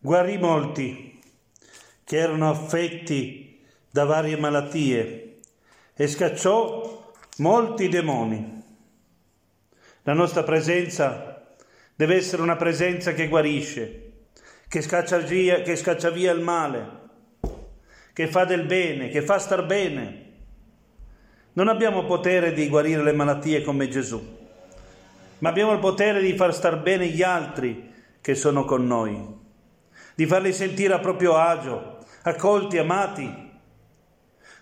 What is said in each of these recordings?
Guarì molti che erano affetti da varie malattie e scacciò molti demoni. La nostra presenza deve essere una presenza che guarisce, che scaccia via il male, che fa del bene, che fa star bene. Non abbiamo potere di guarire le malattie come Gesù, ma abbiamo il potere di far star bene gli altri che sono con noi, di farli sentire a proprio agio, accolti, amati.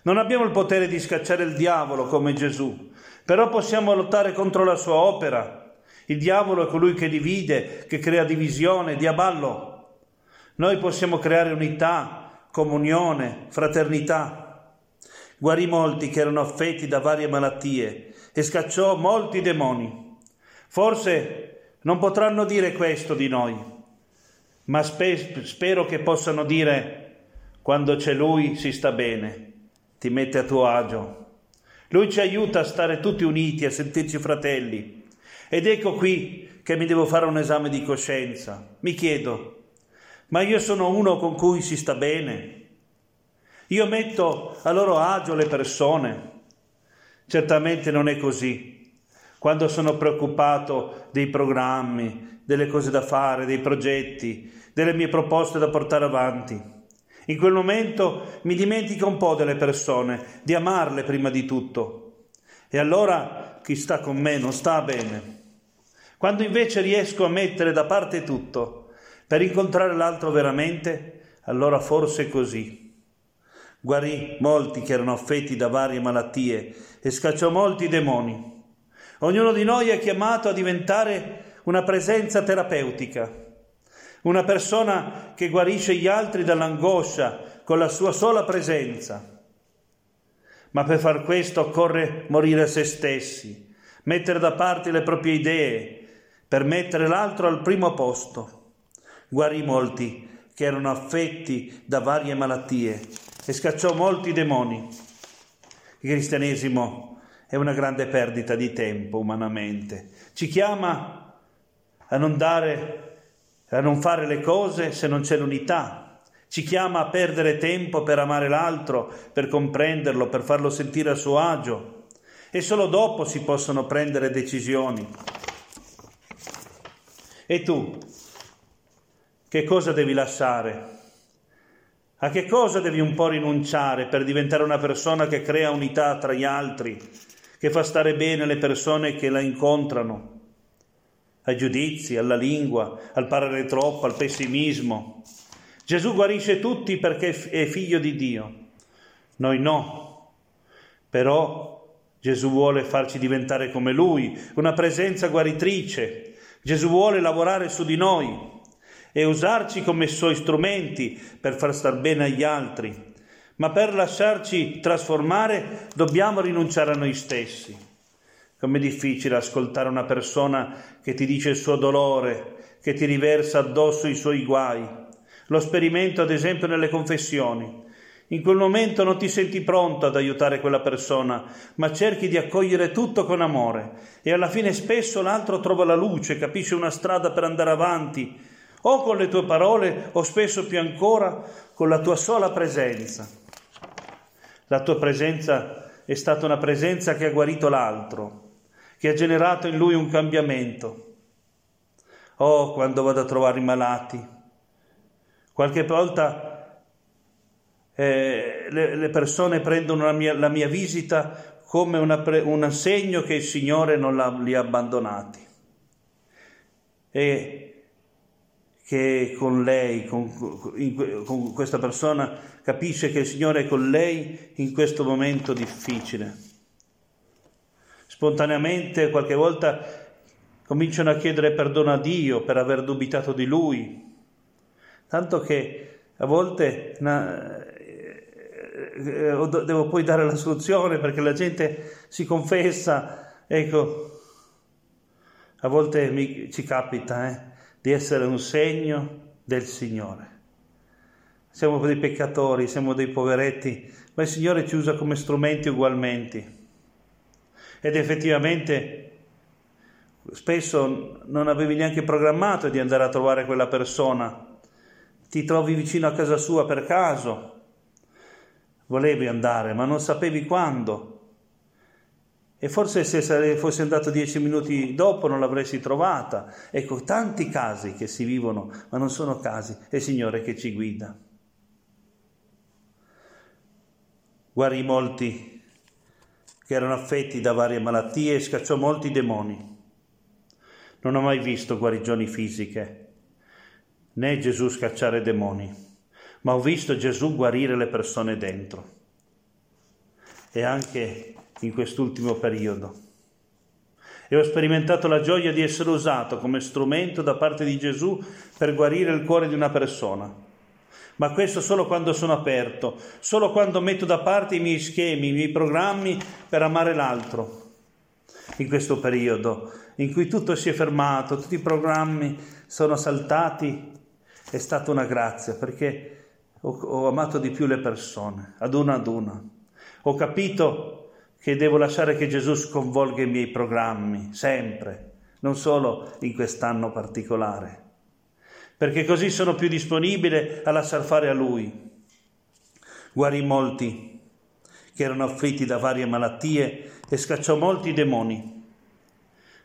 Non abbiamo il potere di scacciare il diavolo come Gesù, però possiamo lottare contro la sua opera. Il diavolo è colui che divide, che crea divisione, diaballo. Noi possiamo creare unità, comunione, fraternità. Guarì molti che erano affetti da varie malattie e scacciò molti demoni. Forse non potranno dire questo di noi, ma spero che possano dire: quando c'è Lui si sta bene, ti mette a tuo agio. Lui ci aiuta a stare tutti uniti, a sentirci fratelli. Ed ecco qui che mi devo fare un esame di coscienza. Mi chiedo, ma io sono uno con cui si sta bene? Io metto a loro agio le persone? Certamente non è così. Quando sono preoccupato dei programmi, delle cose da fare, dei progetti, delle mie proposte da portare avanti, in quel momento mi dimentico un po' delle persone, di amarle prima di tutto. E allora chi sta con me non sta bene. Quando invece riesco a mettere da parte tutto per incontrare l'altro veramente, allora forse è così. Guarì molti che erano affetti da varie malattie e scacciò molti demoni. Ognuno di noi è chiamato a diventare una presenza terapeutica, una persona che guarisce gli altri dall'angoscia con la sua sola presenza. Ma per far questo occorre morire a se stessi, mettere da parte le proprie idee, per mettere l'altro al primo posto. Guarì molti che erano affetti da varie malattie e scacciò molti demoni. Il cristianesimo è una grande perdita di tempo umanamente. Ci chiama a non fare le cose se non c'è l'unità. Ci chiama a perdere tempo per amare l'altro, per comprenderlo, per farlo sentire a suo agio. E solo dopo si possono prendere decisioni. E tu, che cosa devi lasciare? A che cosa devi un po' rinunciare per diventare una persona che crea unità tra gli altri, che fa stare bene le persone che la incontrano? Ai giudizi, alla lingua, al parlare troppo, al pessimismo. Gesù guarisce tutti perché è figlio di Dio. Noi no. Però Gesù vuole farci diventare come Lui, una presenza guaritrice. Gesù vuole lavorare su di noi e usarci come Suoi strumenti per far star bene agli altri. Ma per lasciarci trasformare dobbiamo rinunciare a noi stessi. Com'è difficile ascoltare una persona che ti dice il suo dolore, che ti riversa addosso i suoi guai. Lo sperimento ad esempio nelle confessioni. In quel momento non ti senti pronto ad aiutare quella persona, ma cerchi di accogliere tutto con amore. E alla fine spesso l'altro trova la luce, capisce una strada per andare avanti, o con le tue parole o spesso più ancora con la tua sola presenza. La tua presenza è stata una presenza che ha guarito l'altro, che ha generato in lui un cambiamento. Oh, quando vado a trovare i malati, qualche volta le persone prendono la mia visita come un segno che il Signore non li ha abbandonati e che con lei, con questa persona, capisce che il Signore è con lei in questo momento difficile. Spontaneamente qualche volta cominciano a chiedere perdono a Dio per aver dubitato di Lui, tanto che a volte devo poi dare la soluzione perché la gente si confessa. Ecco, a volte ci capita di essere un segno del Signore. Siamo dei peccatori, siamo dei poveretti, ma il Signore ci usa come strumenti ugualmente. Ed effettivamente spesso non avevi neanche programmato di andare a trovare quella persona, ti trovi vicino a casa sua per caso, volevi andare ma non sapevi quando, e forse se fossi andato 10 minuti dopo non l'avresti trovata. Ecco, tanti casi che si vivono, ma non sono casi, è il Signore che ci guida. Guarì molti che erano affetti da varie malattie e scacciò molti demoni. Non ho mai visto guarigioni fisiche, né Gesù scacciare demoni, ma ho visto Gesù guarire le persone dentro. E anche in quest'ultimo periodo. E ho sperimentato la gioia di essere usato come strumento da parte di Gesù per guarire il cuore di una persona. Ma questo solo quando sono aperto, solo quando metto da parte i miei schemi, i miei programmi per amare l'altro. In questo periodo in cui tutto si è fermato, tutti i programmi sono saltati, è stata una grazia, perché ho amato di più le persone, ad una. Ho capito che devo lasciare che Gesù sconvolga i miei programmi, sempre, non solo in quest'anno particolare, perché così sono più disponibile a lasciar fare a Lui. Guarì molti che erano afflitti da varie malattie e scacciò molti demoni.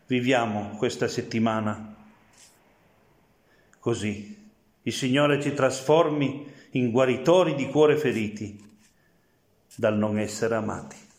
Viviamo questa settimana così. Il Signore ci trasformi in guaritori di cuore feriti dal non essere amati.